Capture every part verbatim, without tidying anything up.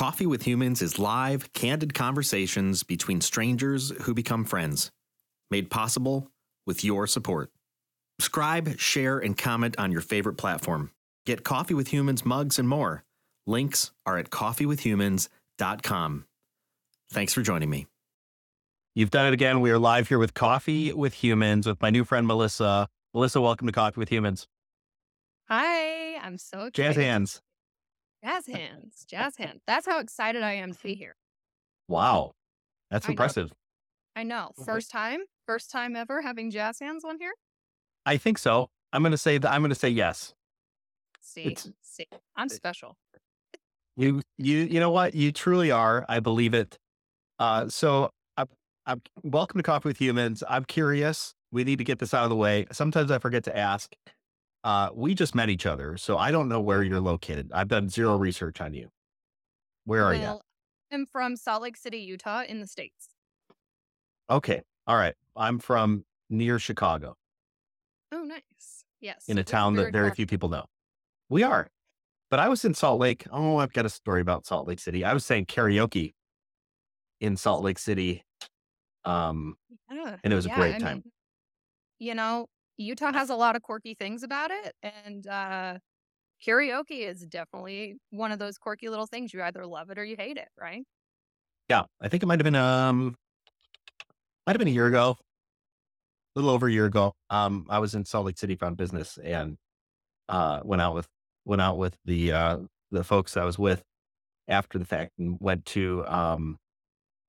Coffee with Humans is live, candid conversations between strangers who become friends, made possible with your support. Subscribe, share, and comment on your favorite platform. Get Coffee with Humans mugs and more. Links are at coffee with humans dot com. Thanks for joining me. You've done it again. We are live here with Coffee with Humans with my new friend, Melissa. Melissa, welcome to Coffee with Humans. Hi, I'm so excited. Jazz hands. Jazz hands. Jazz hands. That's how excited I am to be here. Wow. That's I impressive. Know. I know. First time? First time ever having jazz hands on here? I think so. I'm going to say that. I'm going to say yes. See, it's, see, I'm special. You, you, you know what? You truly are. I believe it. Uh, so I'm, I'm welcome to Coffee with Humans. I'm curious. We need to get this out of the way. Sometimes I forget to ask. Uh, we just met each other, so I don't know where you're located. I've done zero research on you. Where are well, you? I'm from Salt Lake City, Utah, in the States. Okay. All right. I'm from near Chicago. Oh, nice. Yes. In a town that very few people know. We are. But I was in Salt Lake. Oh, I've got a story about Salt Lake City. I was saying karaoke in Salt Lake City. Um, yeah, and it was yeah, a great I time. Mean, you know, Utah has a lot of quirky things about it. And uh, karaoke is definitely one of those quirky little things. You either love it or you hate it, right? Yeah. I think it might have been, um, might have been a year ago, a little over a year ago. Um, I was in Salt Lake City, found business, and uh, went out with, went out with the, uh, the folks I was with after the fact, and went to, um,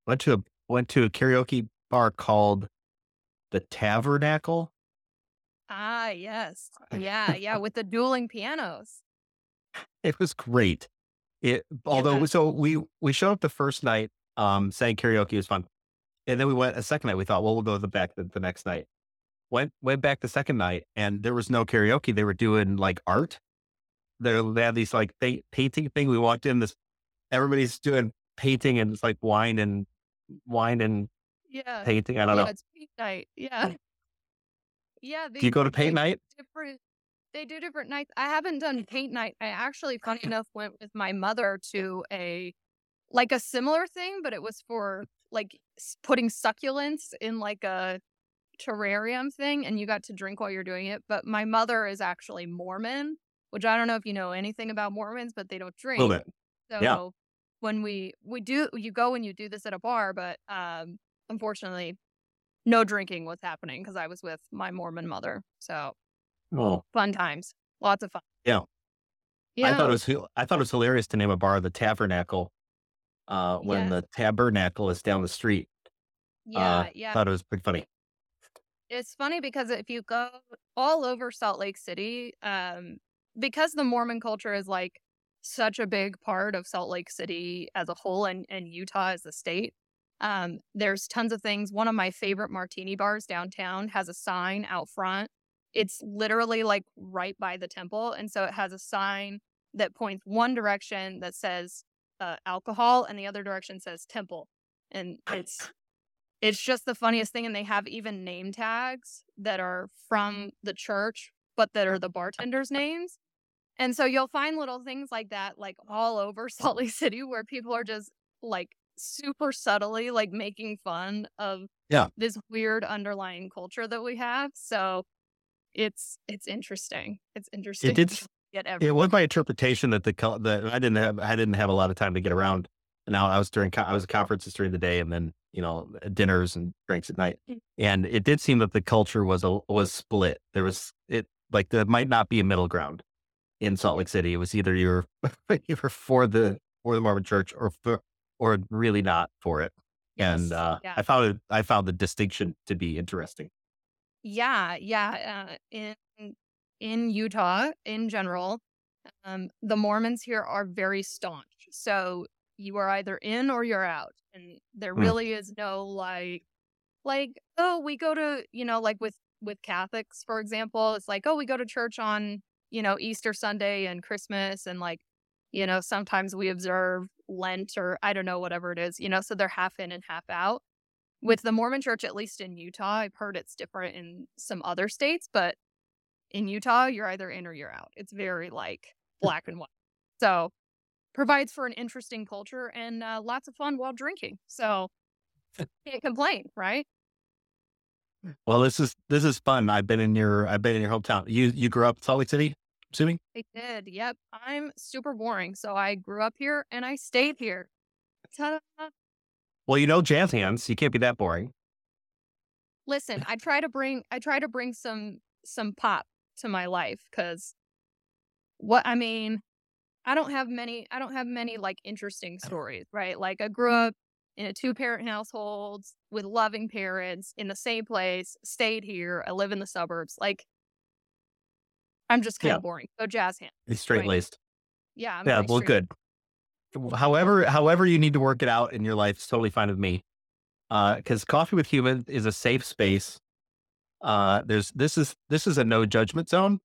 went to a, went to a karaoke bar called the Tavernacle. Ah, yes. Yeah. Yeah. With the dueling pianos. It was great. It, although, yeah. so we, we showed up the first night, um, sang karaoke. It was fun. And then we went a second night. We thought, well, we'll go to the back the, the next night. Went, went back the second night, and there was no karaoke. They were doing like art. They're, they had these like th- painting thing. We walked in this, everybody's doing painting, and it's like wine and wine and yeah. painting. I don't yeah, know. It's paint night. Yeah. Yeah. They, do you go to paint night? Different, they do different nights. I haven't done paint night. I actually, funny enough, went with my mother to a, like a similar thing, but it was for like putting succulents in like a terrarium thing, and you got to drink while you're doing it. But my mother is actually Mormon, which I don't know if you know anything about Mormons, but they don't drink. A little bit. So yeah. when we, we do, you go and you do this at a bar, but um, unfortunately no drinking was happening because I was with my Mormon mother. So oh. fun times, lots of fun. Yeah. yeah. I thought it was, I thought it was hilarious to name a bar the Tavernacle uh, when yeah. the Tabernacle is down the street. Yeah. Uh, yeah. I thought it was pretty funny. It's funny because if you go all over Salt Lake City, um, because the Mormon culture is like such a big part of Salt Lake City as a whole, and, and Utah as a state, um, there's tons of things. One of my favorite martini bars downtown has a sign out front. It's literally like right by the temple. And so it has a sign that points one direction that says uh, alcohol, and the other direction says temple. And it's it's just the funniest thing. And they have even name tags that are from the church, but that are the bartenders' names. And so you'll find little things like that, like all over Salt Lake City, where people are just like super subtly like making fun of yeah. this weird underlying culture that we have. So it's it's interesting. It's interesting. It did. Get it was my interpretation that the that I didn't have I didn't have a lot of time to get around. And now I was during I was at conferences during the day, and then you know dinners and drinks at night. And it did seem that the culture was a, was split. There was it. Like there might not be a middle ground in Salt Lake City. It was either you were, you were for the, for the Mormon church or, for, or really not for it. Yes, and uh, yeah. I found it, I found the distinction to be interesting. Yeah. Yeah. Uh, in, in Utah in general, um, the Mormons here are very staunch. So you are either in or you're out, and there really mm. is no like, like, oh, we go to, you know, like with, with Catholics, for example, it's like, oh, we go to church on, you know, Easter Sunday and Christmas. And like, you know, sometimes we observe Lent or I don't know, whatever it is, you know, so they're half in and half out. With the Mormon church, at least in Utah, I've heard it's different in some other states, but in Utah, you're either in or you're out. It's very like black and white. So provides for an interesting culture and uh, lots of fun while drinking. So can't complain, right? Well, this is this is fun. I've been in your I've been in your hometown. You you grew up in Salt Lake City, I'm assuming? I did. Yep. I'm super boring, so I grew up here and I stayed here. Ta-da. Well, you know jazz hands. You can't be that boring. Listen, I try to bring I try to bring some some pop to my life because what I mean, I don't have many I don't have many like interesting stories, right? Like I grew up in a two-parent household with loving parents in the same place, stayed here. I live in the suburbs. Like, I'm just kind yeah. of boring. So jazz hands. He's straight-laced. Right? Yeah. I'm yeah, well, good. However, however you need to work it out in your life is totally fine with me. Because uh, Coffee with Human is a safe space. Uh, there's this is this is a no judgment zone.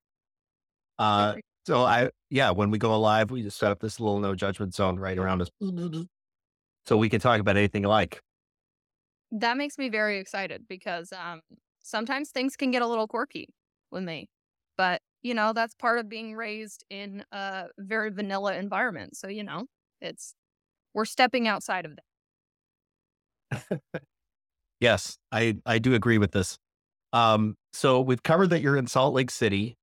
Uh, so I yeah, when we go live, we just set up this little no judgment zone right around us. So we can talk about anything alike. That makes me very excited because um, sometimes things can get a little quirky with me. But, you know, that's part of being raised in a very vanilla environment. So, you know, it's we're stepping outside of that. Yes, I, I do agree with this. Um, so we've covered that you're in Salt Lake City.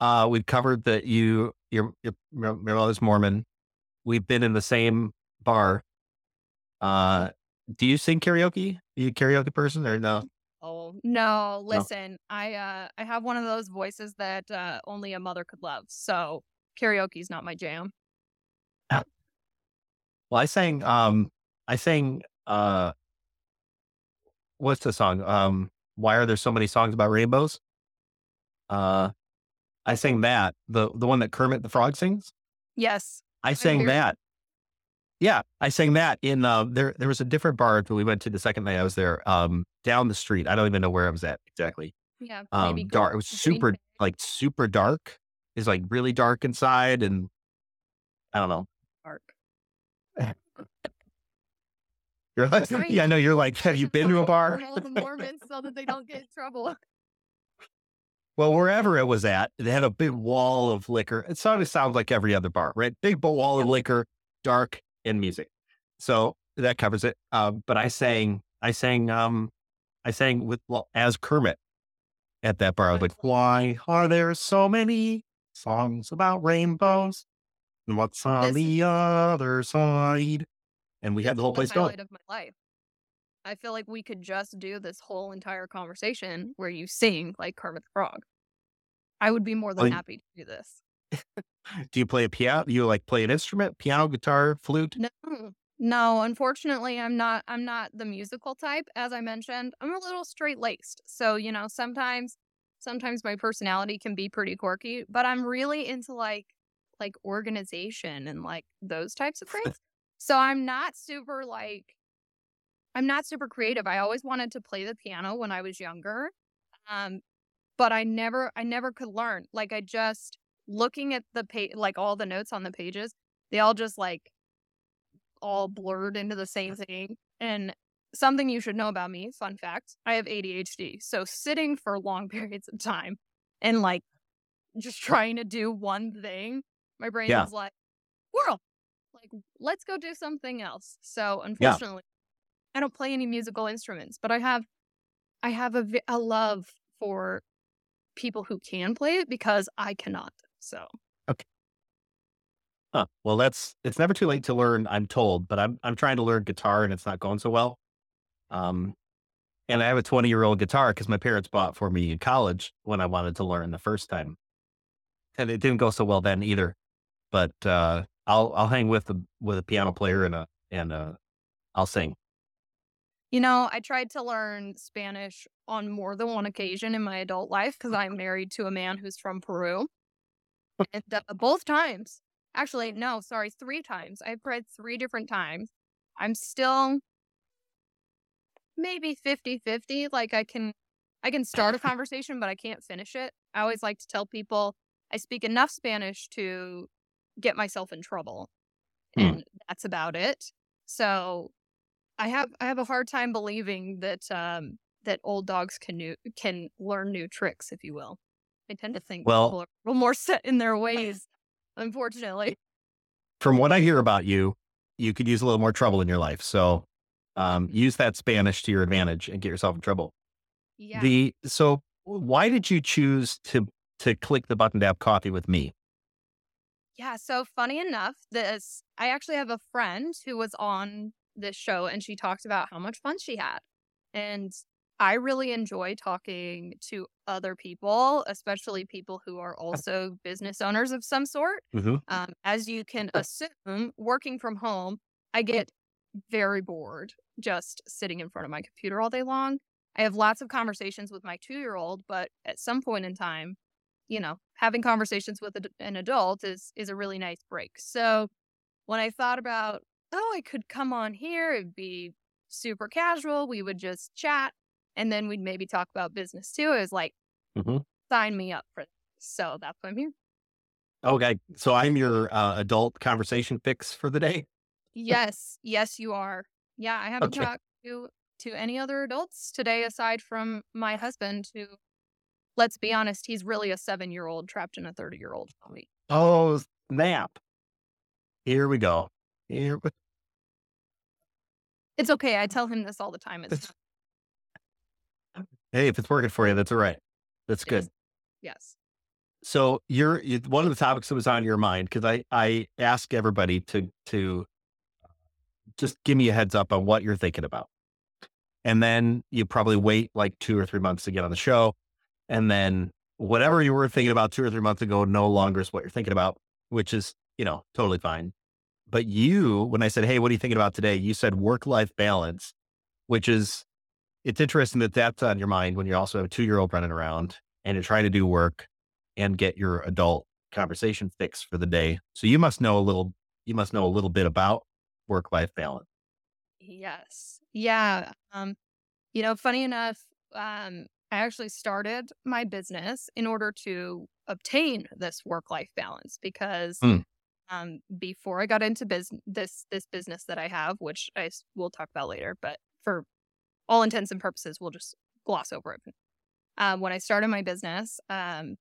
Uh, we've covered that you, you're, you're, your mother's Mormon. We've been in the same bar. Uh, do you sing karaoke? Are you a karaoke person or no? Oh, no. Listen, no. I, uh, I have one of those voices that, uh, only a mother could love. So karaoke is not my jam. Well, I sang, um, I sang, uh, what's the song? Um, why are there so many songs about rainbows? Uh, I sang that, the, the one that Kermit the Frog sings. Yes. I sang I that. Yeah, I sang that in, uh, there There was a different bar that we went to the second night I was there, um, down the street. I don't even know where I was at exactly. Yeah, um, maybe dark. It was super, like super dark. It's like really dark inside and I don't know. Dark. You're like, right. Yeah, I know. You're like, have you been to a bar? All the Mormons so that they don't get in trouble. Well, wherever it was at, they had a big wall of liquor. It sort of sounds like every other bar, right? Big wall of liquor, dark. In music. So that covers it. Um, but I sang, I sang, um, I sang with, well, as Kermit at that bar. I was like, why are there so many songs about rainbows? And what's on this, the other side? And we had the whole place going. Highlight of my life. I feel like we could just do this whole entire conversation where you sing like Kermit the Frog. I would be more than I mean, happy to do this. Do you play a piano? Do you like play an instrument? Piano, guitar, flute? No, no. Unfortunately, I'm not. I'm not the musical type. As I mentioned, I'm a little straight-laced. So you know, sometimes, sometimes my personality can be pretty quirky. But I'm really into like, like organization and like those types of things. So I'm not super like, I'm not super creative. I always wanted to play the piano when I was younger, um, but I never, I never could learn. Like I just. Looking at the page, like all the notes on the pages, they all just like all blurred into the same thing. And something you should know about me, fun fact, I have A D H D. So sitting for long periods of time and like just trying to do one thing, my brain yeah. is like, whirl, like let's go do something else. So unfortunately, yeah. I don't play any musical instruments, but I have, I have a, a love for people who can play it because I cannot. So, okay. Huh. Well, that's, it's never too late to learn, I'm told, but I'm, I'm trying to learn guitar and it's not going so well. Um, and I have a twenty year old guitar cause my parents bought for me in college when I wanted to learn the first time and it didn't go so well then either, but, uh, I'll, I'll hang with the, with a piano player and a, and, uh, I'll sing. You know, I tried to learn Spanish on more than one occasion in my adult life because I'm married to a man who's from Peru. And uh, both times, actually, no, sorry, three times. I've read three different times. I'm still maybe fifty-fifty. Like I can, I can start a conversation, but I can't finish it. I always like to tell people I speak enough Spanish to get myself in trouble. And mm. that's about it. So I have, I have a hard time believing that, um, that old dogs can new, can learn new tricks, if you will. I tend to think well, people are a little more set in their ways, unfortunately. from what I hear about you, you could use a little more trouble in your life. So um, use that Spanish to your advantage and get yourself in trouble. Yeah. The, so why did you choose to, to click the button to have coffee with me? Yeah. So funny enough, this, I actually have a friend who was on this show and she talked about how much fun she had. And I really enjoy talking to other people, especially people who are also business owners of some sort. Mm-hmm. Um, as you can assume, working from home, I get very bored just sitting in front of my computer all day long. I have lots of conversations with my two-year-old, but at some point in time, you know, having conversations with an adult is is a really nice break. So when I thought about, oh, I could come on here, it'd be super casual. We would just chat. And then we'd maybe talk about business too. It was like, mm-hmm. Sign me up for this. So that's why I'm here. Okay. So I'm your uh, adult conversation fix for the day? Yes. Yes, you are. Yeah. I haven't okay. talked to, to any other adults today aside from my husband who, let's be honest, he's really a seven-year-old trapped in a thirty-year-old body. Oh, snap. Here we go. Here we... It's okay. I tell him this all the time. It's... it's... Hey, if it's working for you, that's all right. That's good. Yes. yes. So you're you, one of the topics that was on your mind, because I, I ask everybody to to just give me a heads up on what you're thinking about. And then you probably wait like two or three months to get on the show. And then whatever you were thinking about two or three months ago no longer is what you're thinking about, which is, you know, totally fine. But you, when I said, hey, what are you thinking about today? You said work-life balance, which is, it's interesting that that's on your mind when you also have a two-year-old running around and you're trying to do work and get your adult conversation fixed for the day. So you must know a little, you must know a little bit about work-life balance. Yes. Yeah. Um, you know, funny enough, um, I actually started my business in order to obtain this work-life balance because mm. um, before I got into business, this, this business that I have, which I will talk about later, but for all intents and purposes, we'll just gloss over it. Um, when I started my business, um,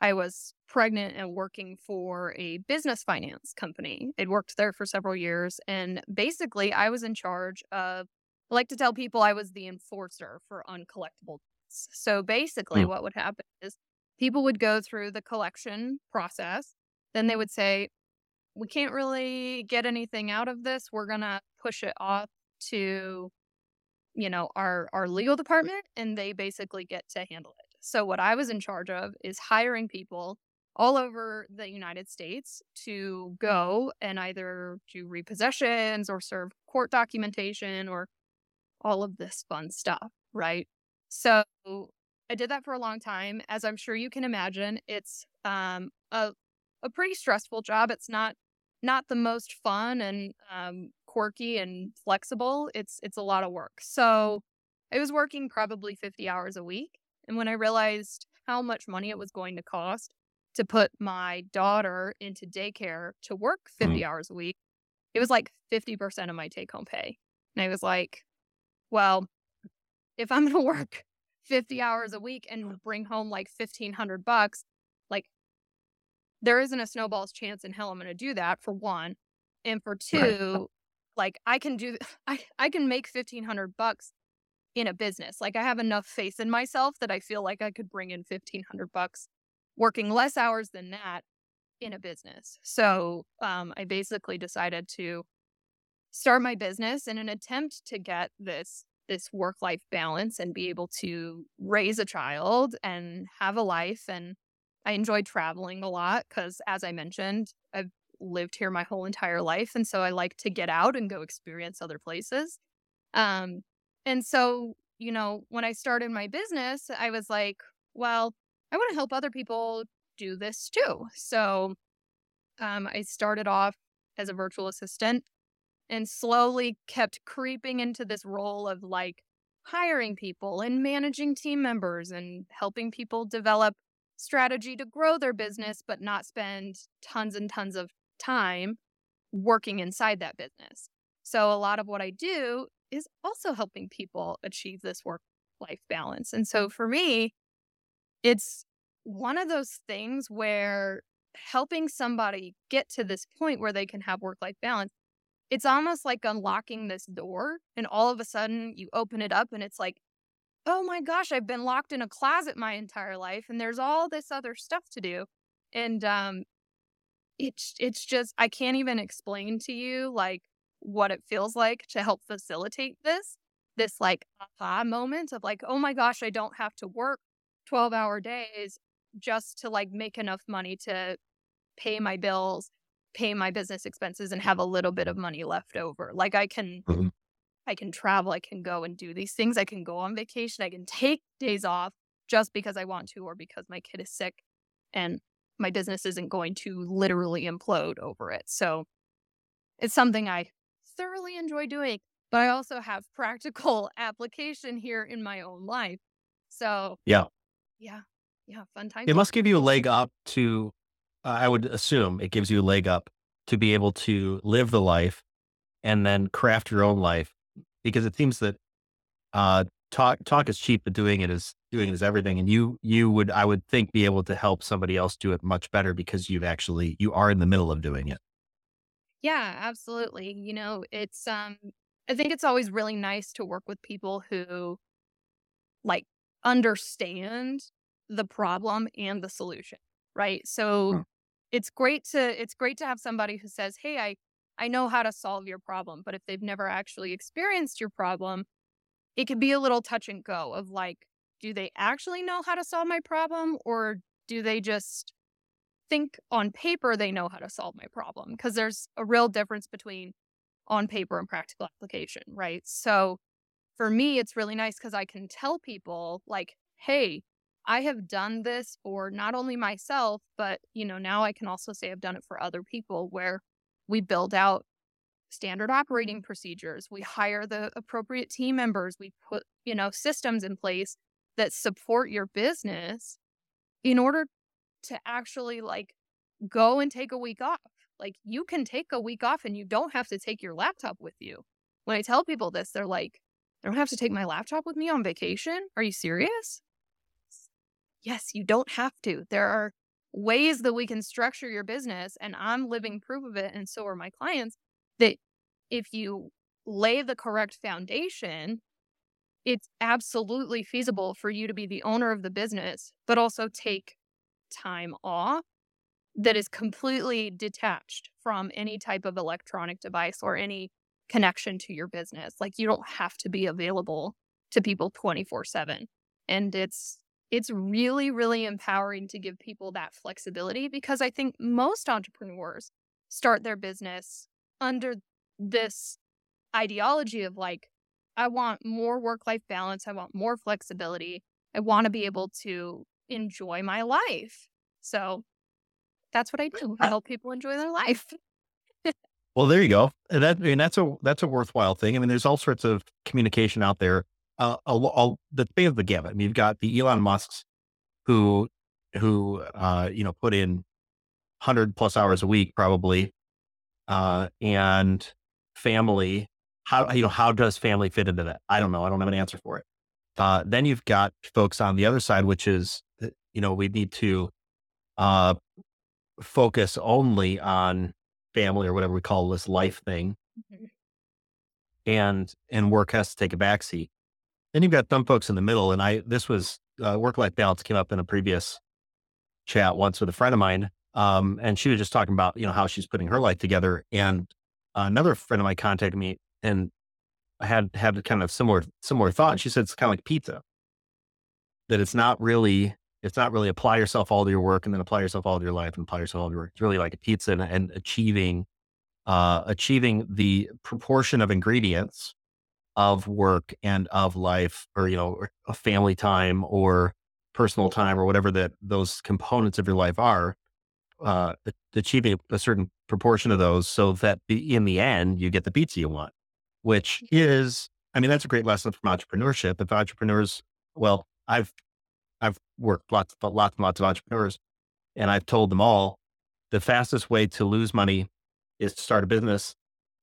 I was pregnant and working for a business finance company. I'd worked there for several years. And basically, I was in charge of, I like to tell people I was the enforcer for uncollectible debts. So basically, mm. what would happen is people would go through the collection process. Then they would say, we can't really get anything out of this. We're going to push it off to... you know, our, our legal department, and they basically get to handle it. So what I was in charge of is hiring people all over the United States to go and either do repossessions or serve court documentation or all of this fun stuff, right? So I did that for a long time. As I'm sure you can imagine, it's um, a a pretty stressful job. It's not not the most fun and um, quirky and flexible. It's it's a lot of work. So I was working probably fifty hours a week. And when I realized how much money it was going to cost to put my daughter into daycare to work fifty mm. hours a week, it was like fifty percent of my take-home pay. And I was like, well, if I'm going to work fifty hours a week and bring home like fifteen hundred bucks, like, there isn't a snowball's chance in hell I'm going to do that, for one. And for two, like I can do, I, I can make fifteen hundred bucks in a business. Like I have enough faith in myself that I feel like I could bring in fifteen hundred bucks working less hours than that in a business. So um, I basically decided to start my business in an attempt to get this, this work-life balance and be able to raise a child and have a life. And I enjoy traveling a lot because, as I mentioned, I've lived here my whole entire life. And so I like to get out and go experience other places. Um, and so, you know, when I started my business, I was like, well, I want to help other people do this too. So um, I started off as a virtual assistant and slowly kept creeping into this role of like hiring people and managing team members and helping people develop strategy to grow their business, but not spend tons and tons of time working inside that business. So a lot of what I do is also helping people achieve this work-life balance. And so for me, it's one of those things where helping somebody get to this point where they can have work-life balance, it's almost like unlocking this door, and all of a sudden you open it up and it's like, oh my gosh, I've been locked in a closet my entire life and there's all this other stuff to do. And um, it's it's just, I can't even explain to you like what it feels like to help facilitate this, this like aha moment of like, oh my gosh, I don't have to work twelve hour days just to like make enough money to pay my bills, pay my business expenses, and have a little bit of money left over. Like I can, mm-hmm. I can travel, I can go and do these things. I can go on vacation. I can take days off just because I want to, or because my kid is sick and my business isn't going to literally implode over it. So it's something I thoroughly enjoy doing, but I also have practical application here in my own life. So yeah, yeah, yeah. Fun time. It must give you a leg up to, uh, I would assume it gives you a leg up to be able to live the life and then craft your own life, because it seems that uh, talk talk is cheap, but doing it is doing it is everything. And you you would, I would think, be able to help somebody else do it much better because you've actually, you are in the middle of doing it. Yeah, absolutely. You know, it's um, I think it's always really nice to work with people who like understand the problem and the solution, right? So huh. it's great to it's great to have somebody who says, hey, I, I know how to solve your problem, but if they've never actually experienced your problem, it could be a little touch and go of like, do they actually know how to solve my problem, or do they just think on paper they know how to solve my problem? Because there's a real difference between on paper and practical application, right? So for me, it's really nice because I can tell people like, hey, I have done this for not only myself, but, you know, now I can also say I've done it for other people, where we build out standard operating procedures. We hire the appropriate team members. We put, you know, systems in place that support your business in order to actually like go and take a week off. Like you can take a week off and you don't have to take your laptop with you. When I tell people this, they're like, I don't have to take my laptop with me on vacation? Are you serious? Yes, you don't have to. There are ways that we can structure your business, and I'm living proof of it, and so are my clients, that if you lay the correct foundation, it's absolutely feasible for you to be the owner of the business, but also take time off that is completely detached from any type of electronic device or any connection to your business. Like you don't have to be available to people twenty-four seven. And it's it's really, really empowering to give people that flexibility, because I think most entrepreneurs start their business under this ideology of like, I want more work-life balance. I want more flexibility. I want to be able to enjoy my life. So that's what I do. I help people enjoy their life. Well, there you go. And that, I mean, that's a, that's a worthwhile thing. I mean, there's all sorts of communication out there. Uh, all, all, the thing of the gamut. I mean, you've got the Elon Musks who, who, uh, you know, put in hundred plus hours a week, probably, uh, and family, how, you know, how does family fit into that? I don't know. I don't have an answer for it. Uh, then you've got folks on the other side, which is, you know, we need to, uh, focus only on family, or whatever we call this life thing, mm-hmm. and and work has to take a backseat. Then you've got some folks in the middle, and I this was uh, work-life balance came up in a previous chat once with a friend of mine, um, and she was just talking about, you know, how she's putting her life together. And uh, another friend of mine contacted me, and I had had a kind of similar similar thought. She said it's kind of like pizza, that it's not really. It's not really apply yourself all to your work and then apply yourself all to your life and apply yourself all to your work. It's really like a pizza, and, and achieving, uh, achieving the proportion of ingredients of work and of life, or, you know, a family time or personal time or whatever that those components of your life are, uh, achieving a certain proportion of those so that in the end you get the pizza you want, which is, I mean, that's a great lesson from entrepreneurship. If entrepreneurs, well, I've, I've worked lots, lots and lots of entrepreneurs, and I've told them all the fastest way to lose money is to start a business.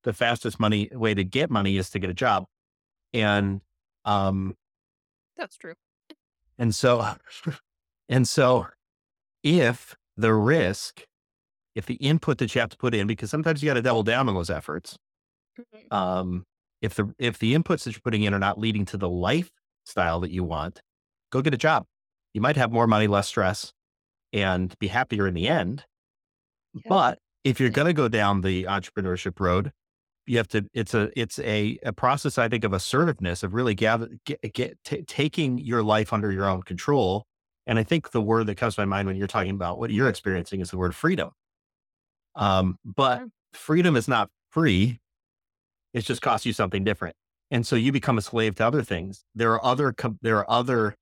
The fastest money way to get money is to get a job. And, um, that's true. And so, and so if the risk if the input that you have to put in, because sometimes you got to double down on those efforts. Um, if the, if the inputs that you're putting in are not leading to the lifestyle that you want, go get a job. You might have more money, less stress, and be happier in the end. Yeah. But if you're going to go down the entrepreneurship road, you have to, it's a, it's a, a process, I think, of assertiveness, of really gather, get, get t- taking your life under your own control. And I think the word that comes to my mind when you're talking about what you're experiencing is the word freedom. Um, but freedom is not free. It's just costs you something different. And so you become a slave to other things. There are other, com- there are other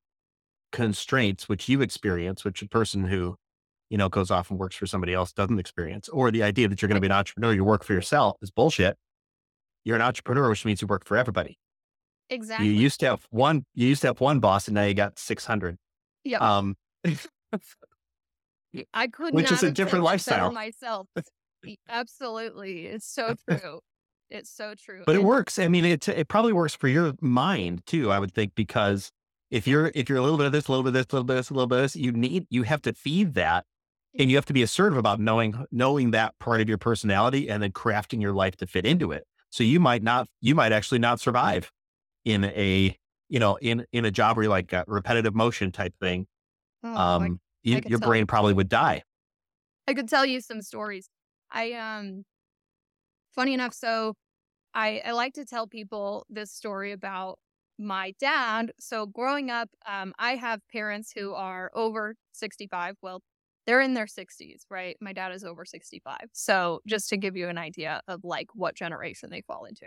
constraints which you experience, which a person who, you know, goes off and works for somebody else doesn't experience. Or the idea that you're going to be an entrepreneur, you work for yourself, is bullshit. You're an entrepreneur, which means you work for everybody. Exactly. You used to have one, you used to have one boss, and now you got six hundred. Yeah. Um, I could which not is a different lifestyle myself. Absolutely. It's so true. It's so true. But it works. I mean, it, it probably works for your mind too, I would think, because if you're, if you're a little bit of this, a little bit of this, a little bit of this, a little bit of this, you need, you have to feed that, and you have to be assertive about knowing, knowing that part of your personality and then crafting your life to fit into it. So you might not, you might actually not survive in a, you know, in, in a job where you're like a repetitive motion type thing. Oh, um, like, you, your brain you. probably would die. I could tell you some stories. I, um, funny enough. So I, I like to tell people this story about my dad. So growing up, um, I have parents who are over sixty-five. Well, they're in their sixties, right? My dad is over sixty-five. So just to give you an idea of like what generation they fall into.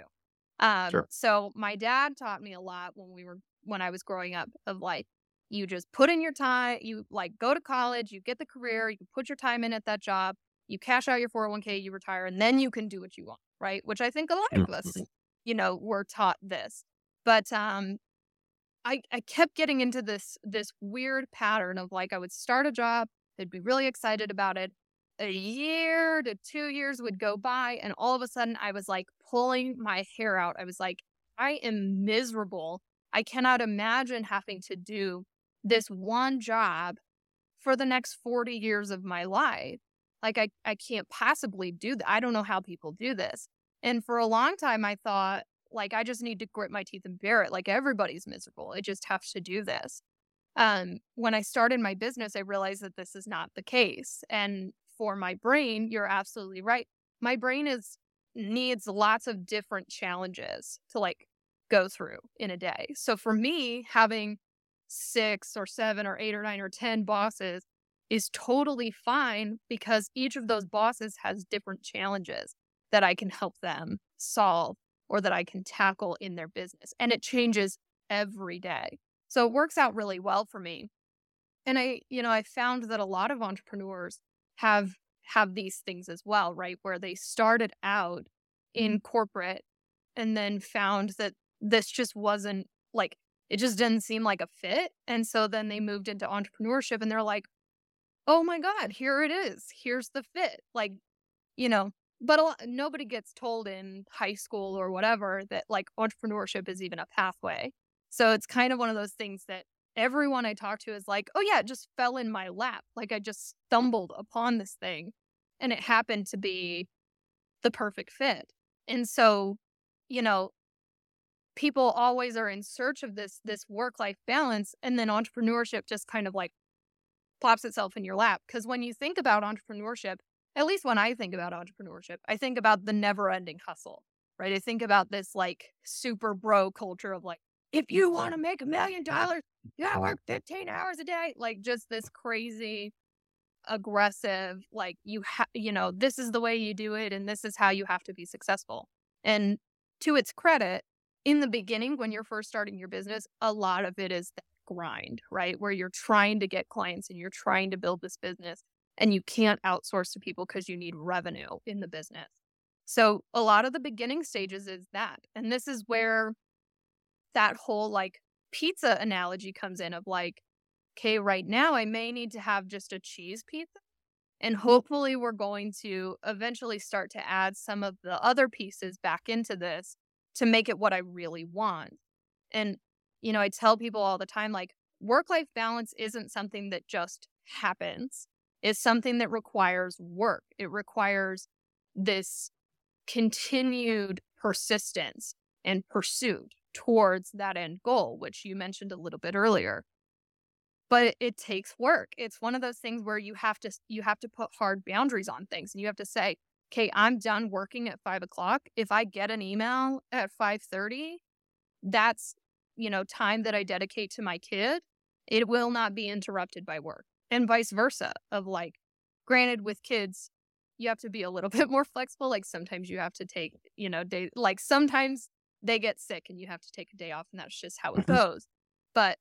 Um, sure. So my dad taught me a lot when we were, when I was growing up, of like, you just put in your time, you like go to college, you get the career, you put your time in at that job, you cash out your four oh one k, you retire, and then you can do what you want. Right. Which I think a lot of us, you know, were taught this, but, um, I, I kept getting into this, this weird pattern of like, I would start a job. They'd be really excited about it. A year to two years would go by, and all of a sudden I was like pulling my hair out. I was like, I am miserable. I cannot imagine having to do this one job for the next forty years of my life. Like I, I can't possibly do that. I don't know how people do this. And for a long time I thought, like, I just need to grit my teeth and bear it. Like, everybody's miserable. I just have to do this. Um, when I started my business, I realized that this is not the case. And for my brain, you're absolutely right. My brain is needs lots of different challenges to like go through in a day. So for me, having six or seven or eight or nine or ten bosses is totally fine, because each of those bosses has different challenges that I can help them solve or that I can tackle in their business. And it changes every day. So it works out really well for me. And I, you know, I found that a lot of entrepreneurs have, have these things as well, right? Where they started out in corporate and then found that this just wasn't like, it just didn't seem like a fit. And so then they moved into entrepreneurship and they're like, oh my God, here it is. Here's the fit. Like, you know, but a lot, nobody gets told in high school or whatever that like entrepreneurship is even a pathway. So it's kind of one of those things that everyone I talk to is like, oh yeah, it just fell in my lap. Like I just stumbled upon this thing and it happened to be the perfect fit. And so, you know, people always are in search of this, this work-life balance. And then entrepreneurship just kind of like plops itself in your lap. Because when you think about entrepreneurship, at least when I think about entrepreneurship, I think about the never-ending hustle, right? I think about this like super bro culture of like, if you want to make a million dollars, you gotta work fifteen hours a day. Like just this crazy, aggressive, like you ha- you know, this is the way you do it and this is how you have to be successful. And to its credit, in the beginning, when you're first starting your business, a lot of it is that grind, right? Where you're trying to get clients and you're trying to build this business and you can't outsource to people because you need revenue in the business. So a lot of the beginning stages is that. And this is where that whole like pizza analogy comes in of like, okay, right now I may need to have just a cheese pizza, and hopefully we're going to eventually start to add some of the other pieces back into this to make it what I really want. And, you know, I tell people all the time, like work-life balance isn't something that just happens. It's something that requires work. It requires this continued persistence and pursuit towards that end goal, which you mentioned a little bit earlier. But it takes work. It's one of those things where you have to you have to put hard boundaries on things, and you have to say, okay, I'm done working at five o'clock. If I get an email at five thirty, that's, you know, time that I dedicate to my kid. It will not be interrupted by work, and vice versa of like, granted with kids, you have to be a little bit more flexible. Like sometimes you have to take, you know, day, like sometimes they get sick and you have to take a day off, and that's just how it goes. But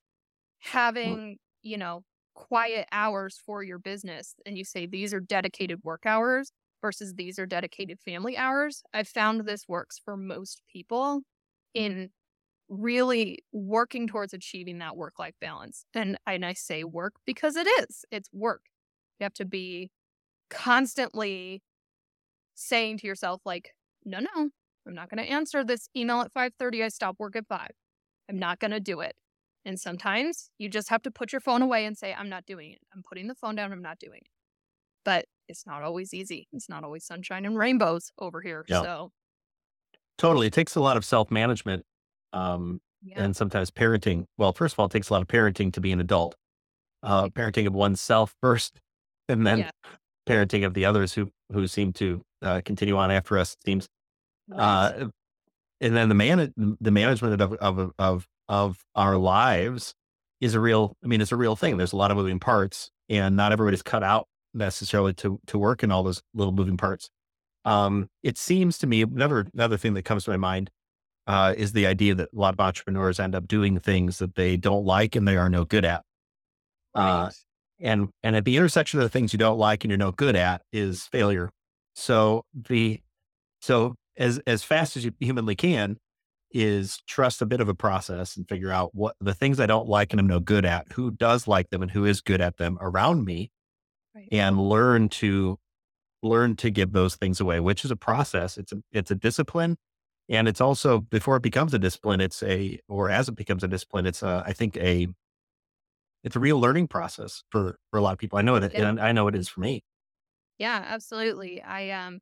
having, you know, quiet hours for your business, and you say these are dedicated work hours versus these are dedicated family hours. I've found this works for most people in really working towards achieving that work-life balance. And, and I say work because it is. It's work. You have to be constantly saying to yourself, like, no, no, I'm not going to answer this email at five thirty. I stop work at five. I'm not going to do it. And sometimes you just have to put your phone away and say, I'm not doing it. I'm putting the phone down. I'm not doing it. But it's not always easy. It's not always sunshine and rainbows over here. Yeah. So totally. It takes a lot of self-management um, yeah. and sometimes parenting. Well, first of all, it takes a lot of parenting to be an adult, uh, parenting of oneself first, and then yeah. parenting of the others who, who seem to uh, continue on after us, it seems. Right. Uh, and then the man, the management of, of, of, of our lives is a real, I mean, it's a real thing. There's a lot of moving parts, and not everybody's cut out necessarily to to work in all those little moving parts. Um, it seems to me, another another thing that comes to my mind uh, is the idea that a lot of entrepreneurs end up doing things that they don't like and they are no good at. Uh, right. And and at the intersection of the things you don't like and you're no good at is failure. So the so as as fast as you humanly can is trust a bit of a process and figure out what the things I don't like and I'm no good at, who does like them and who is good at them around me. Right. And learn to learn to give those things away, which is a process. It's a, it's a discipline. And it's also, before it becomes a discipline, it's a, or as it becomes a discipline, it's a, I think a, it's a real learning process for, for a lot of people. I know that, yeah. and I know it is for me. Yeah, absolutely. I, um,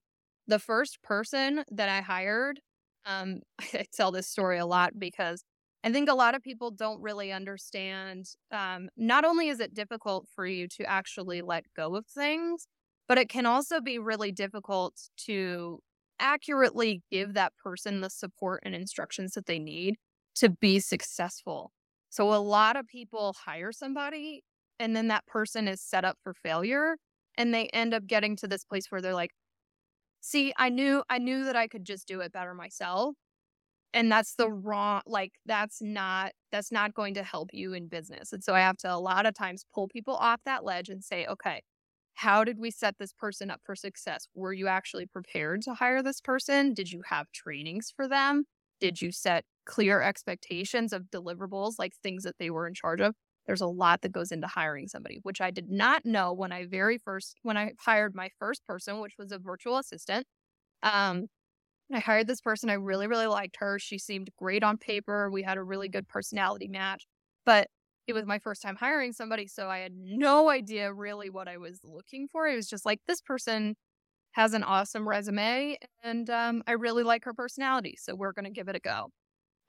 the first person that I hired, um, I tell this story a lot because I think a lot of people don't really understand, um, not only is it difficult for you to actually let go of things, but it can also be really difficult to accurately give that person the support and instructions that they need to be successful. So a lot of people hire somebody and then that person is set up for failure, and they end up getting to this place where they're like, see, I knew, I knew that I could just do it better myself. And that's the wrong, like, that's not, that's not going to help you in business. And so I have to a lot of times pull people off that ledge and say, okay, how did we set this person up for success? Were you actually prepared to hire this person? Did you have trainings for them? Did you set clear expectations of deliverables, like things that they were in charge of? There's a lot that goes into hiring somebody, which I did not know when I very first, when I hired my first person, which was a virtual assistant. Um, I hired this person. I really, really liked her. She seemed great on paper. We had a really good personality match, but it was my first time hiring somebody. So I had no idea really what I was looking for. It was just like, this person has an awesome resume and um, I really like her personality. So we're going to give it a go.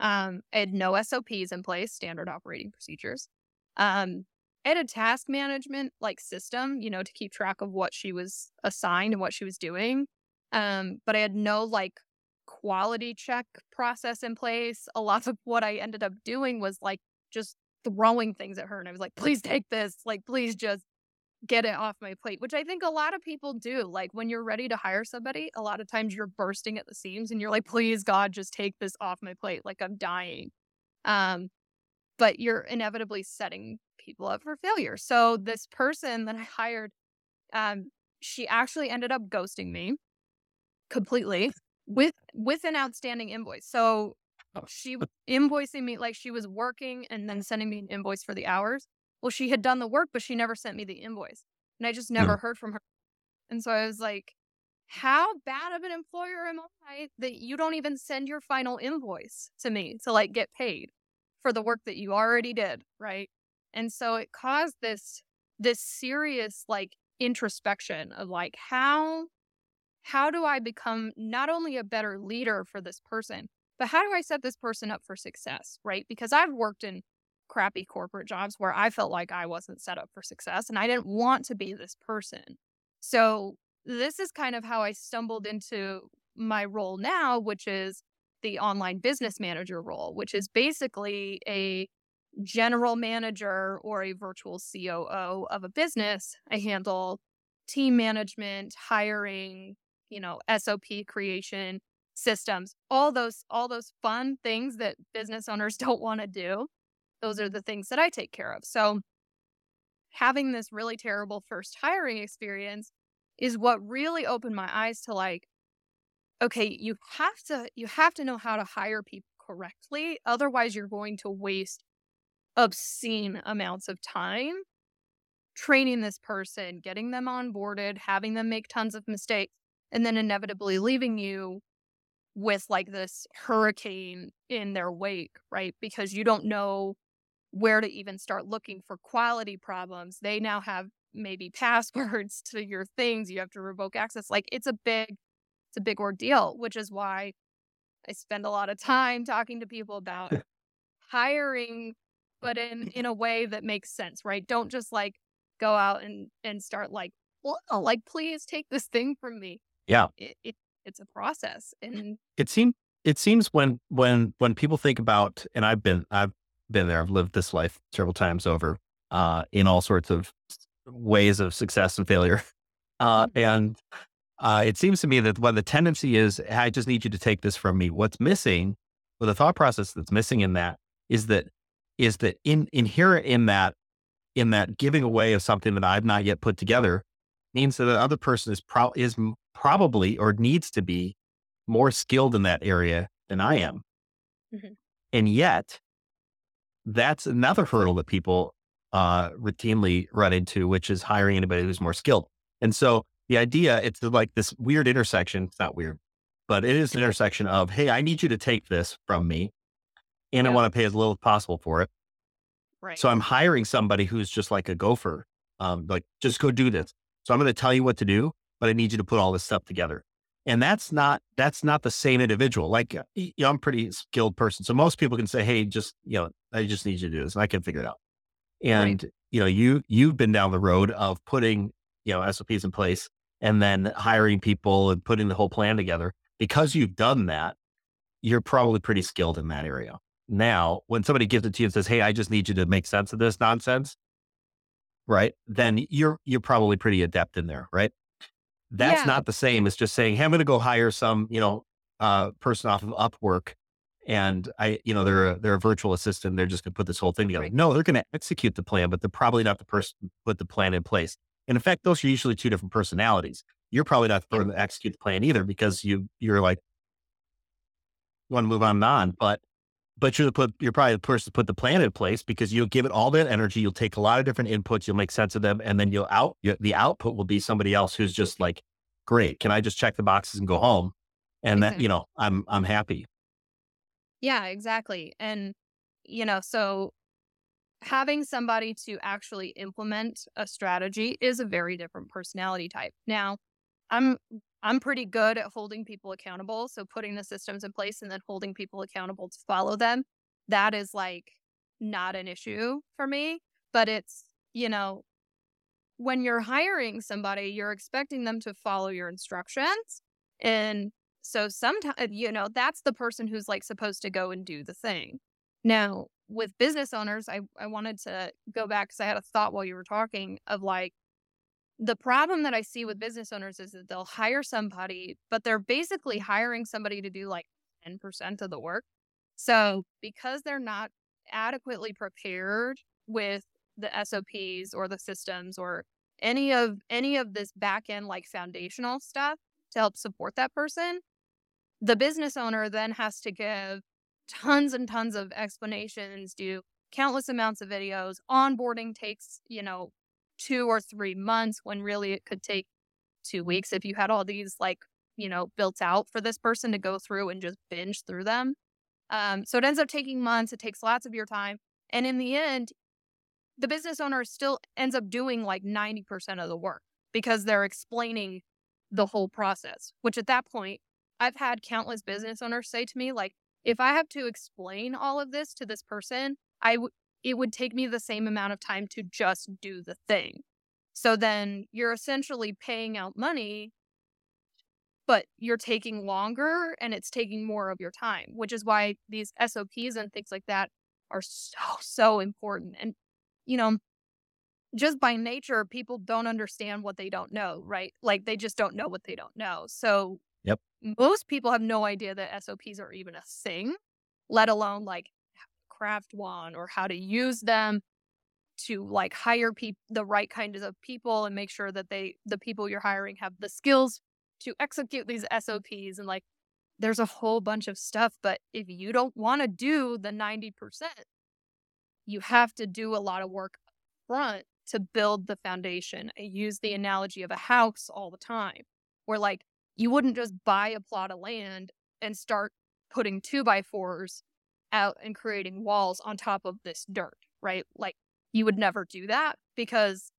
Um, I had no S O Ps in place, standard operating procedures. Um, I had a task management like system, you know, to keep track of what she was assigned and what she was doing. Um, but I had no like quality check process in place. A lot of what I ended up doing was like just throwing things at her. And I was like, please take this, like, please just get it off my plate, which I think a lot of people do. Like when you're ready to hire somebody, a lot of times you're bursting at the seams and you're like, please God, just take this off my plate. Like I'm dying. Um, but you're inevitably setting people up for failure. So this person that I hired, um, she actually ended up ghosting me. Completely with with an outstanding invoice. So she was invoicing me like she was working and then sending me an invoice for the hours. Well, she had done the work, but she never sent me the invoice. And I just never no. heard from her. And so I was like, how bad of an employer am I that you don't even send your final invoice to me to like get paid for the work that you already did, right? And so it caused this this serious like introspection of like, how, how do I become not only a better leader for this person, but how do I set this person up for success, right? Because I've worked in crappy corporate jobs where I felt like I wasn't set up for success and I didn't want to be this person. So this is kind of how I stumbled into my role now, which is the online business manager role, which is basically a general manager or a virtual C O O of a business. I handle team management, hiring, you know, S O P creation, systems, all those, all those fun things that business owners don't want to do. Those are the things that I take care of. So having this really terrible first hiring experience is what really opened my eyes to like, okay, you have to, you have to know how to hire people correctly. Otherwise, you're going to waste obscene amounts of time training this person, getting them onboarded, having them make tons of mistakes, and then inevitably leaving you with like this hurricane in their wake, right? Because you don't know where to even start looking for quality problems. They now have maybe passwords to your things. You have to revoke access. Like it's a big, it's a big ordeal, which is why I spend a lot of time talking to people about hiring, but in, in a way that makes sense, right? Don't just like go out and, and start like, well, like, please take this thing from me. Yeah. It, it, it's a process. And it seems, it seems when, when, when people think about, and I've been, I've been there, I've lived this life several times over, uh, in all sorts of ways of success and failure. Uh, mm-hmm. and, uh, it seems to me that when the tendency is, I just need you to take this from me, what's missing, well, the thought process that's missing in that is that, is that in inherent in that, in that giving away of something that I've not yet put together means that the other person is pro is probably or needs to be more skilled in that area than I am. Mm-hmm. And yet that's another hurdle that people uh, routinely run into, which is hiring anybody who's more skilled. And so the idea, it's like this weird intersection, it's not weird, but it is an intersection of, hey, I need you to take this from me and yeah. I want to pay as little as possible for it. Right. So I'm hiring somebody who's just like a gopher, um, like just go do this. So I'm going to tell you what to do, but I need you to put all this stuff together. And that's not, that's not the same individual. Like you know, I'm a pretty skilled person. So most people can say, hey, just, you know, I just need you to do this and I can figure it out. And, right. you know, you, you've been down the road of putting, you know, S O Ps in place and then hiring people and putting the whole plan together. Because you've done that, you're probably pretty skilled in that area. Now, when somebody gives it to you and says, hey, I just need you to make sense of this nonsense, right? Then you're, you're probably pretty adept in there, right? That's yeah. not the same as just saying, hey, I'm going to go hire some, you know, uh, person off of Upwork and I, you know, they're a, they're a virtual assistant. They're just going to put this whole thing together. Right. No, they're going to execute the plan, but they're probably not the person who put the plan in place. And in fact, those are usually two different personalities. You're probably not going to execute the plan either because you, you're like, you want to move on and on, but But you're, the put, you're probably the person to put the plan in place because you'll give it all that energy. You'll take a lot of different inputs. You'll make sense of them. And then you'll out, you, the output will be somebody else who's just like, great, can I just check the boxes and go home? And exactly. that, you know, I'm, I'm happy. Yeah, exactly. And, you know, so having somebody to actually implement a strategy is a very different personality type. Now I'm, I'm pretty good at holding people accountable. So putting the systems in place and then holding people accountable to follow them, that is like not an issue for me. But it's, you know, when you're hiring somebody, you're expecting them to follow your instructions. And so sometimes, you know, that's the person who's like supposed to go and do the thing. Now, with business owners, I, I wanted to go back because I had a thought while you were talking of like, the problem that I see with business owners is that they'll hire somebody, but they're basically hiring somebody to do like ten percent of the work. So because they're not adequately prepared with the S O Ps or the systems or any of any of this back end like foundational stuff to help support that person, the business owner then has to give tons and tons of explanations, do countless amounts of videos. Onboarding takes, you know, two or three months when really it could take two weeks if you had all these like, you know, built out for this person to go through and just binge through them. Um, so it ends up taking months. It takes lots of your time. And in the end, the business owner still ends up doing like ninety percent of the work because they're explaining the whole process, which at that point, I've had countless business owners say to me, like, if I have to explain all of this to this person, I w- it would take me the same amount of time to just do the thing. So then you're essentially paying out money, but you're taking longer and it's taking more of your time, which is why these S O Ps and things like that are so, so important. And, you know, just by nature, people don't understand what they don't know, right? Like they just don't know what they don't know. So yep. Most people have no idea that S O Ps are even a thing, let alone like craft one or how to use them to like hire pe- the right kinds of people and make sure that they the people you're hiring have the skills to execute these S O Ps. And like, there's a whole bunch of stuff, but if you don't want to do the ninety percent, you have to do a lot of work up front to build the foundation. I use the analogy of a house all the time, where like, you wouldn't just buy a plot of land and start putting two by fours out and creating walls on top of this dirt, right? Like, you would never do that because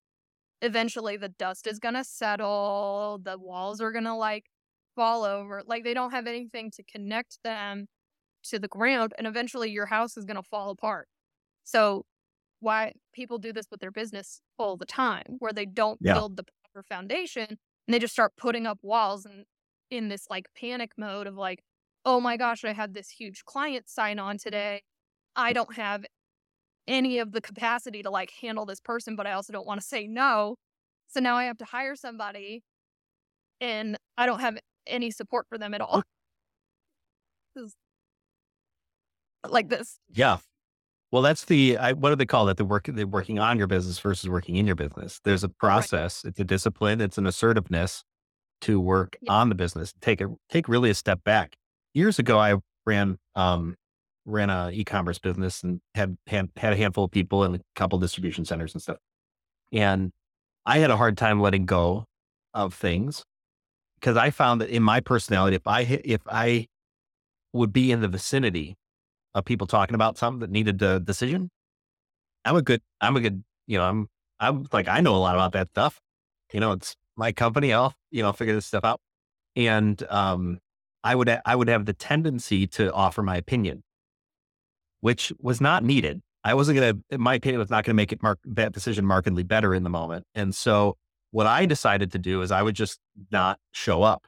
eventually the dust is going to settle, the walls are going to like fall over, like they don't have anything to connect them to the ground, and eventually your house is going to fall apart. So why people do this with their business all the time, where they don't yeah. build the proper foundation and they just start putting up walls and in this like panic mode of like, oh my gosh, I had this huge client sign on today. I don't have any of the capacity to like handle this person, but I also don't want to say no. So now I have to hire somebody and I don't have any support for them at all. Like this. Yeah. Well, that's the, I, what do they call that? The work, the working on your business versus working in your business. There's a process. Right. It's a discipline. It's an assertiveness to work yeah. on the business. Take a, take really a step back. Years ago, I ran, um, ran a e-commerce business and had, had, had a handful of people and a couple distribution centers and stuff. And I had a hard time letting go of things because I found that in my personality, if I, if I would be in the vicinity of people talking about something that needed a decision, I'm a good, I'm a good, you know, I'm, I'm like, I know a lot about that stuff. You know, it's my company. I'll, you know, figure this stuff out. And, um, I would, I would have the tendency to offer my opinion, which was not needed. I wasn't going to, my opinion was not going to make it mark that decision markedly better in the moment. And so what I decided to do is I would just not show up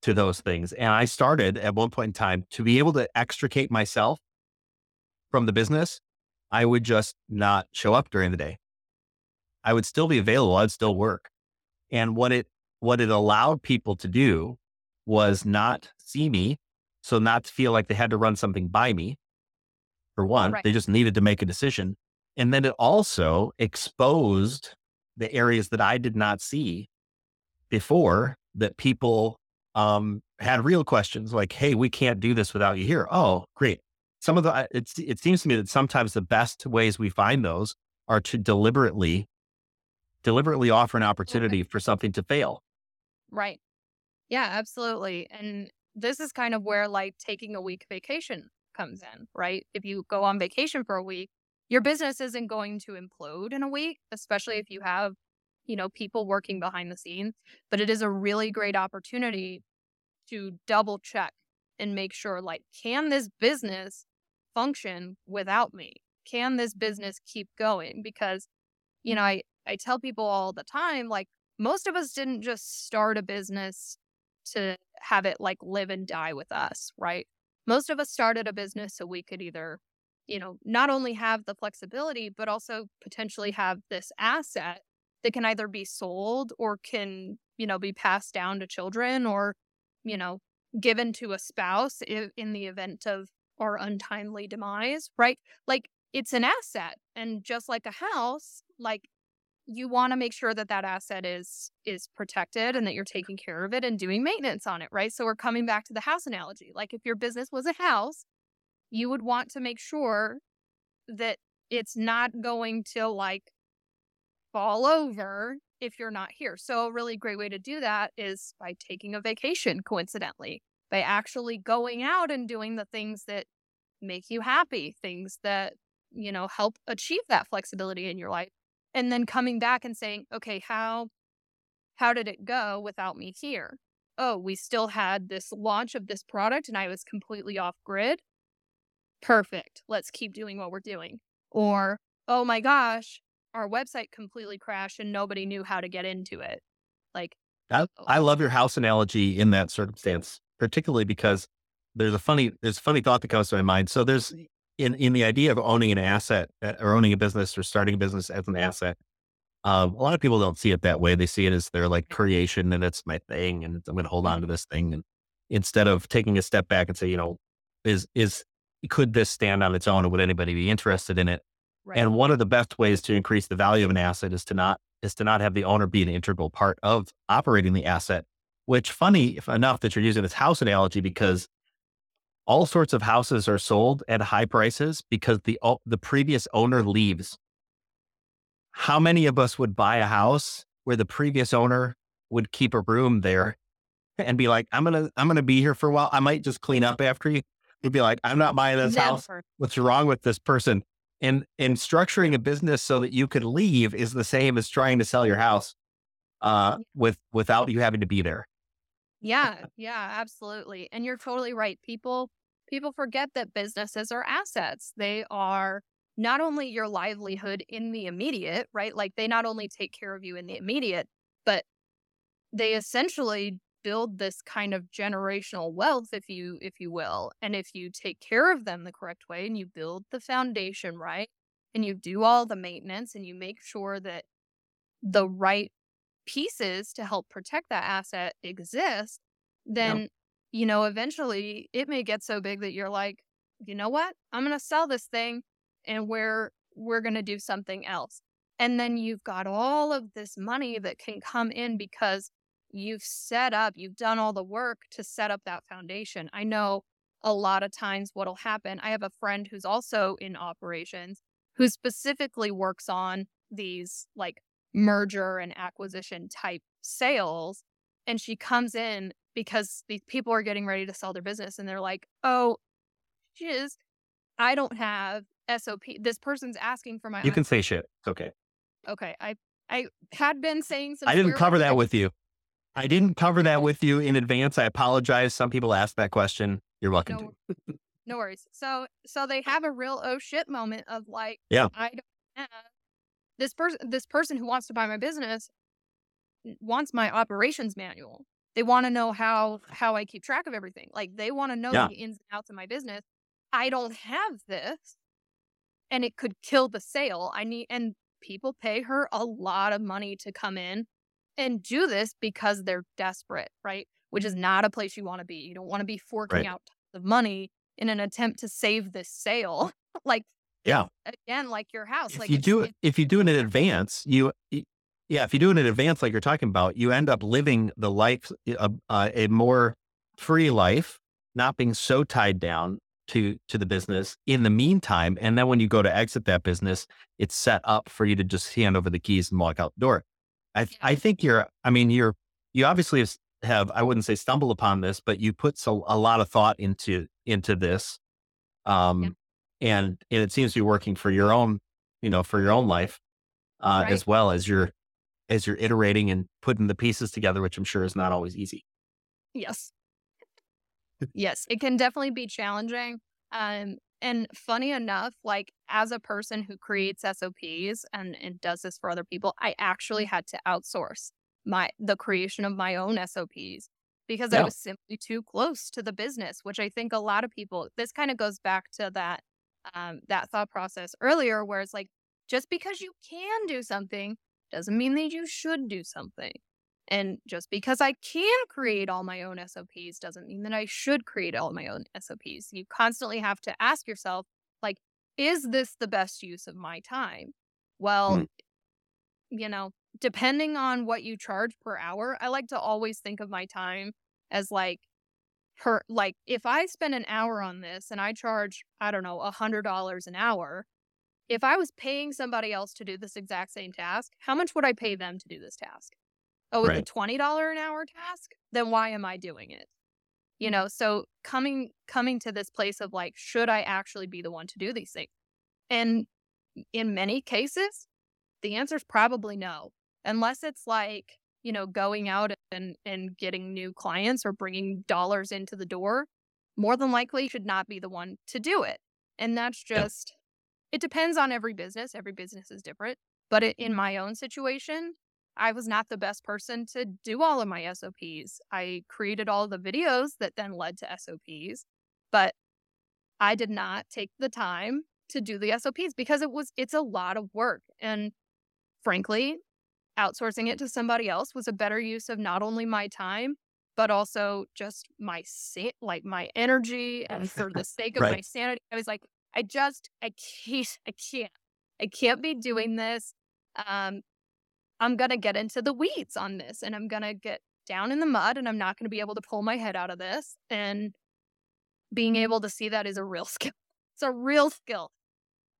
to those things. And I started at one point in time to be able to extricate myself from the business. I would just not show up during the day. I would still be available. I'd still work. And what it, what it allowed people to do was not see me. So not feel like they had to run something by me. For one, right. They just needed to make a decision. And then it also exposed the areas that I did not see before that people um, had real questions like, hey, we can't do this without you here. Oh, great. Some of the, it, it seems to me that sometimes the best ways we find those are to deliberately, deliberately offer an opportunity okay. for something to fail. Right. Yeah, absolutely. And this is kind of where like taking a week vacation comes in, right? If you go on vacation for a week, your business isn't going to implode in a week, especially if you have, you know, people working behind the scenes. But it is a really great opportunity to double check and make sure, like, can this business function without me? Can this business keep going? Because, you know, I, I tell people all the time, like, most of us didn't just start a business to have it like live and die with us, right? Most of us started a business so we could either, you know, not only have the flexibility, but also potentially have this asset that can either be sold or can, you know, be passed down to children or, you know, given to a spouse in, in the event of our untimely demise, right? Like, it's an asset. And just like a house, like, you want to make sure that that asset is is protected and that you're taking care of it and doing maintenance on it, right? So we're coming back to the house analogy. Like, if your business was a house, you would want to make sure that it's not going to like fall over if you're not here. So a really great way to do that is by taking a vacation, coincidentally, by actually going out and doing the things that make you happy, things that, you know, help achieve that flexibility in your life. And then coming back and saying, okay, how How did it go without me here? Oh, we still had this launch of this product and I was completely off grid. Perfect. Let's keep doing what we're doing. Or, oh my gosh, our website completely crashed and nobody knew how to get into it. Like, I, I love your house analogy in that circumstance, particularly because there's a funny, there's a funny thought that comes to my mind. So there's in, in the idea of owning an asset or owning a business or starting a business as an asset. Um, a lot of people don't see it that way. They see it as their like creation and it's my thing and I'm going to hold on to this thing. And instead of taking a step back and say, you know, is, is, could this stand on its own and would anybody be interested in it? Right. And one of the best ways to increase the value of an asset is to not, is to not have the owner be an integral part of operating the asset, which funny enough that you're using this house analogy because all sorts of houses are sold at high prices because the, the previous owner leaves. How many of us would buy a house where the previous owner would keep a room there and be like, I'm going to, I'm going to be here for a while. I might just clean up after you. You'd be like, I'm not buying this Never. house. What's wrong with this person? And, and structuring a business so that you could leave is the same as trying to sell your house, uh, with, without you having to be there. Yeah. Yeah, absolutely. And you're totally right. People, people forget that businesses are assets. They are not only your livelihood in the immediate, right? Like they not only take care of you in the immediate, but they essentially build this kind of generational wealth, if you if you will. And if you take care of them the correct way and you build the foundation, right? And you do all the maintenance and you make sure that the right pieces to help protect that asset exist, then, yep. you know, eventually it may get so big that you're like, you know what? I'm going to sell this thing. And where we're going to do something else. And then you've got all of this money that can come in because you've set up, you've done all the work to set up that foundation. I know a lot of times what'll happen. I have a friend who's also in operations who specifically works on these like merger and acquisition type sales. And she comes in because these people are getting ready to sell their business. And they're like, oh, shiz, I don't have S O P. This person's asking for my. You can say shit. It's okay. Okay. I, I had been saying some. I didn't cover that with you. I didn't cover that with you in advance. I apologize. Some people ask that question. You're welcome. No, no worries. So, so they have a real oh shit moment of like, yeah, I don't have this person, this person who wants to buy my business wants my operations manual. They want to know how, how I keep track of everything. Like they want to know yeah. the ins and outs of my business. I don't have this. And it could kill the sale. I need, and people pay her a lot of money to come in and do this because they're desperate, right? Which is not a place you want to be. You don't want to be forking right. out tons of money in an attempt to save this sale. Like, yeah, again, like your house. If like you it's, do it, if you do it in advance, you, yeah, if you do it in advance, like you're talking about, you end up living the life, a, a more free life, not being so tied down to, to the business in the meantime. And then when you go to exit that business, it's set up for you to just hand over the keys and walk out the door. I, th- I think you're, I mean, you're, you obviously have, I wouldn't say stumble upon this, but you put so a lot of thought into, into this. Um, yeah. and, and it seems to be working for your own, you know, for your own life, uh, right. as well as you're, as you're iterating and putting the pieces together, which I'm sure is not always easy. Yes. Yes, it can definitely be challenging. Um, and funny enough, like as a person who creates S O Ps and, and does this for other people, I actually had to outsource my the creation of my own S O Ps because yeah. I was simply too close to the business, which I think a lot of people, this kind of goes back to that um, that thought process earlier, where it's like, just because you can do something doesn't mean that you should do something. And just because I can create all my own S O Ps doesn't mean that I should create all my own S O Ps. You constantly have to ask yourself, like, is this the best use of my time? Well, mm. you know, depending on what you charge per hour, I like to always think of my time as like, per, like if I spend an hour on this and I charge, I don't know, one hundred dollars an hour, if I was paying somebody else to do this exact same task, how much would I pay them to do this task? Oh, it's right. a twenty dollars an hour task? Then why am I doing it? You know, so coming coming to this place of like, should I actually be the one to do these things? And in many cases, the answer is probably no. Unless it's like, you know, going out and, and getting new clients or bringing dollars into the door, more than likely should not be the one to do it. And that's just, yeah. It depends on every business. Every business is different. But it, in my own situation, I was not the best person to do all of my S O Ps. I created all the videos that then led to S O Ps, but I did not take the time to do the S O Ps because it was it's a lot of work. And frankly, outsourcing it to somebody else was a better use of not only my time, but also just my like my energy and for the sake of right. my sanity. I was like, I just, I can't, I can't, I can't be doing this. Um, I'm going to get into the weeds on this and I'm going to get down in the mud and I'm not going to be able to pull my head out of this. And being able to see that is a real skill. It's a real skill.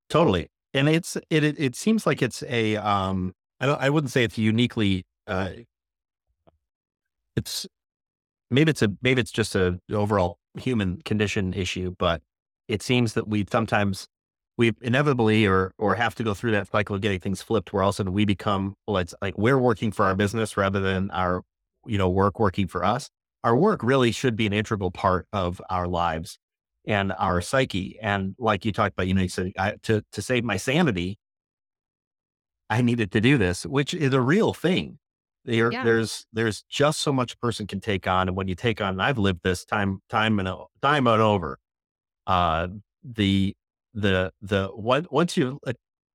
Totally. And it's, it, it, it seems like it's a, um, I don't, I wouldn't say it's uniquely, uh, it's, maybe it's a, maybe it's just a overall human condition issue, but it seems that we sometimes we inevitably or or have to go through that cycle of getting things flipped where all of a sudden we become, well, it's like we're working for our business rather than our, you know, work working for us. Our work really should be an integral part of our lives and our psyche. And like you talked about, you know, you said I, to, to save my sanity, I needed to do this, which is a real thing. There, yeah. There's there's just so much a person can take on. And when you take on, and I've lived this time, time and time and over, uh, the the the once you uh,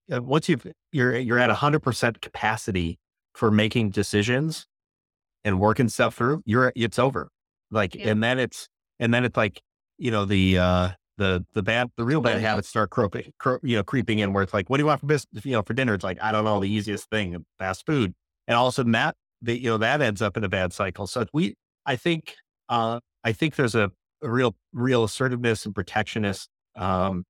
once you've you're you're at a hundred percent capacity for making decisions and working stuff through, you're it's over. Like yeah. and then it's and then it's like, you know, the uh the the bad the real bad habits start cropping cro- you know creeping in, where it's like, what do you want for business, you know, for dinner? It's like, I don't know, the easiest thing, fast food. And all of a sudden that the, you know, that ends up in a bad cycle. So we I think uh I think there's a, a real real assertiveness and protectionist um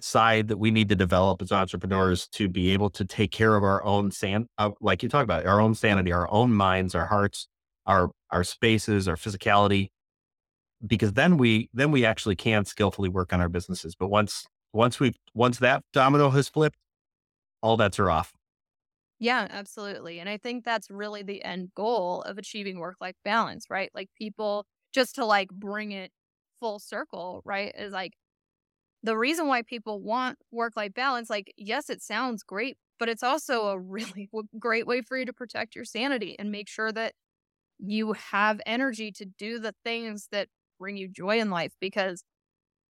side that we need to develop as entrepreneurs to be able to take care of our own san, uh, like you talk about, our own sanity, our own minds, our hearts, our, our spaces, our physicality, because then we, then we actually can skillfully work on our businesses. But once, once we've, once that domino has flipped, all bets are off. Yeah, absolutely. And I think that's really the end goal of achieving work-life balance, right? Like people, just to like bring it full circle, right? Is like, the reason why people want work-life balance, like, yes, it sounds great, but it's also a really w- great way for you to protect your sanity and make sure that you have energy to do the things that bring you joy in life. Because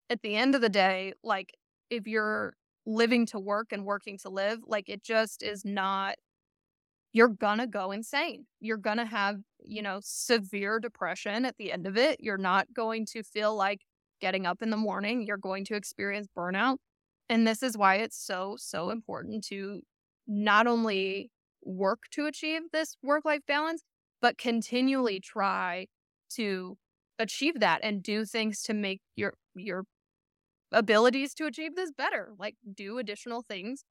at the end of the day, like, if you're living to work and working to live, like, it just is not, you're gonna go insane. You're gonna have, you know, severe depression at the end of it. You're not going to feel like getting up in the morning, you're going to experience burnout. And this is why it's so, so important to not only work to achieve this work-life balance, but continually try to achieve that and do things to make your your abilities to achieve this better. Like, do additional things.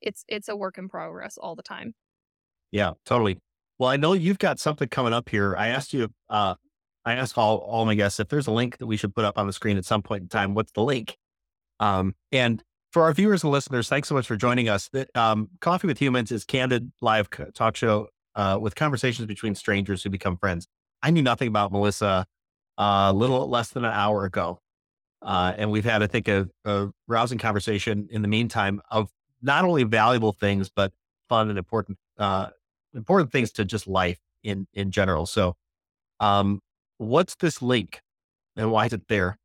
It's it's a work in progress all the time. Yeah, totally. Well, I know you've got something coming up here. I asked you uh I asked all, all my guests if there's a link that we should put up on the screen at some point in time, what's the link? Um, and for our viewers and listeners, thanks so much for joining us. That, um, Coffee with Humans is candid live talk show uh, with conversations between strangers who become friends. I knew nothing about Melissa uh, a little less than an hour ago. Uh, and we've had, I think, a, a rousing conversation in the meantime of not only valuable things, but fun and important, uh, important things to just life in, in general. So, um, what's this link and why is it there?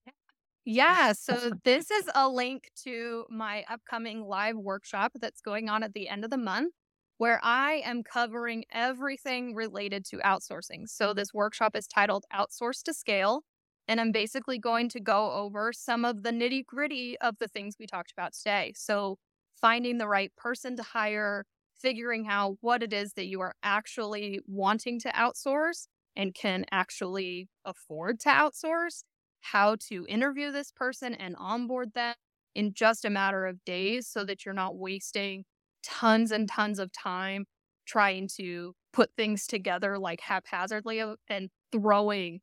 Yeah, so this is a link to my upcoming live workshop that's going on at the end of the month, where I am covering everything related to outsourcing. So this workshop is titled Outsource to Scale, and I'm basically going to go over some of the nitty-gritty of the things we talked about today. So finding the right person to hire, figuring out what it is that you are actually wanting to outsource and can actually afford to outsource, how to interview this person and onboard them in just a matter of days so that you're not wasting tons and tons of time trying to put things together like haphazardly and throwing,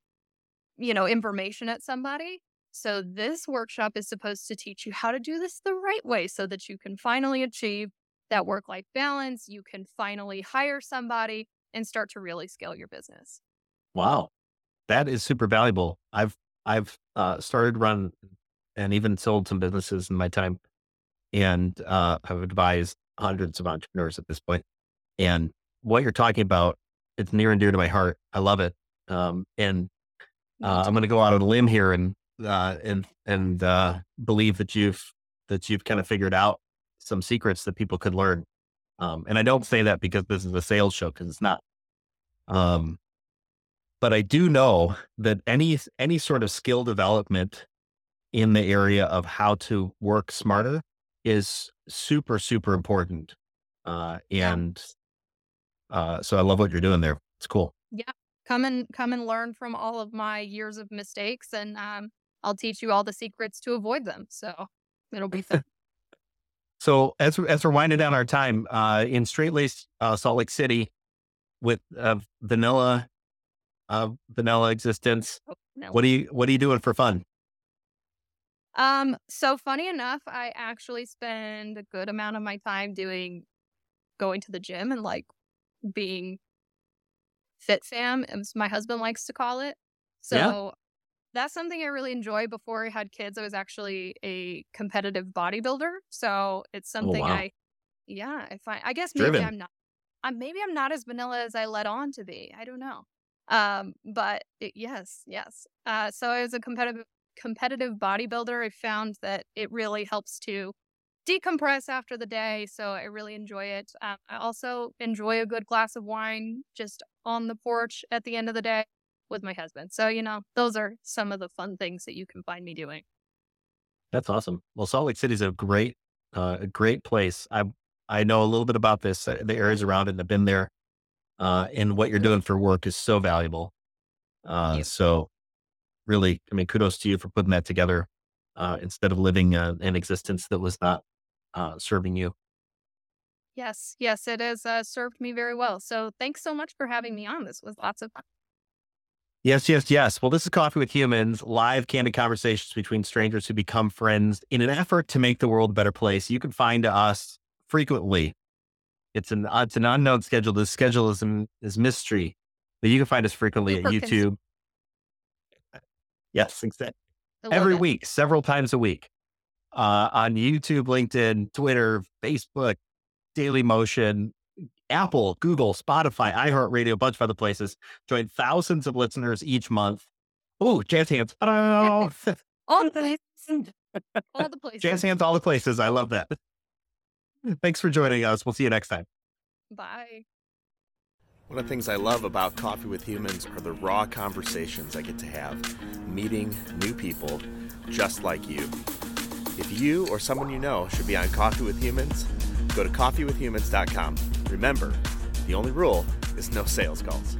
you know, information at somebody. So this workshop is supposed to teach you how to do this the right way so that you can finally achieve that work-life balance. You can finally hire somebody and start to really scale your business. Wow. That is super valuable. I've, I've uh, started run and even sold some businesses in my time, and uh, I've advised hundreds of entrepreneurs at this point. And what you're talking about, it's near and dear to my heart. I love it. Um, and uh, I'm going to go out on a limb here and, uh, and, and uh, believe that you've, that you've kind of figured out some secrets that people could learn. Um, and I don't say that because this is a sales show, because it's not. Um, but I do know that any, any sort of skill development in the area of how to work smarter is super, super important. Uh, and, uh, so I love what you're doing there. It's cool. Yeah. Come and come and learn from all of my years of mistakes, and, um, I'll teach you all the secrets to avoid them. So it'll be fun. So as as we're winding down our time, uh, in straight-laced uh, Salt Lake City, with uh, vanilla, uh, vanilla existence, oh, no. what do you what are you doing for fun? Um. So funny enough, I actually spend a good amount of my time doing, going to the gym and like being fit fam, as my husband likes to call it. So. Yeah. That's something I really enjoy. Before I had kids, I was actually a competitive bodybuilder. So it's something oh, wow. I, yeah, I find, I guess maybe Driven. I'm not, I'm, maybe I'm not as vanilla as I let on to be. I don't know. Um, but it, yes, yes. Uh, so I was a competitive, competitive bodybuilder. I found that it really helps to decompress after the day. So I really enjoy it. Um, I also enjoy a good glass of wine just on the porch at the end of the day with my husband. So, you know, those are some of the fun things that you can find me doing. That's awesome. Well, Salt Lake City is a great, uh, a great place. I, I know a little bit about this, the areas around it, and I've been there, uh, and what you're doing for work is so valuable. Uh, so really, I mean, kudos to you for putting that together, uh, instead of living uh, an existence that was not, uh, serving you. Yes. Yes. It has uh, served me very well. So thanks so much for having me on. This was lots of fun. Yes, yes, yes. Well, this is Coffee with Humans, live candid conversations between strangers who become friends in an effort to make the world a better place. You can find us frequently. It's an it's an unknown schedule. The schedule is, is mystery, but you can find us frequently Super at YouTube. Cons- yes, exactly. Every it. week, several times a week, uh, on YouTube, LinkedIn, Twitter, Facebook, Daily Motion, Apple, Google, Spotify, iHeartRadio, a bunch of other places. Join thousands of listeners each month. Ooh, jazz hands. All the places. All the places. Jazz hands, all the places. I love that. Thanks for joining us. We'll see you next time. Bye. One of the things I love about Coffee with Humans are the raw conversations I get to have, meeting new people just like you. If you or someone you know should be on Coffee with Humans, go to coffee with humans dot com. Remember, the only rule is no sales calls.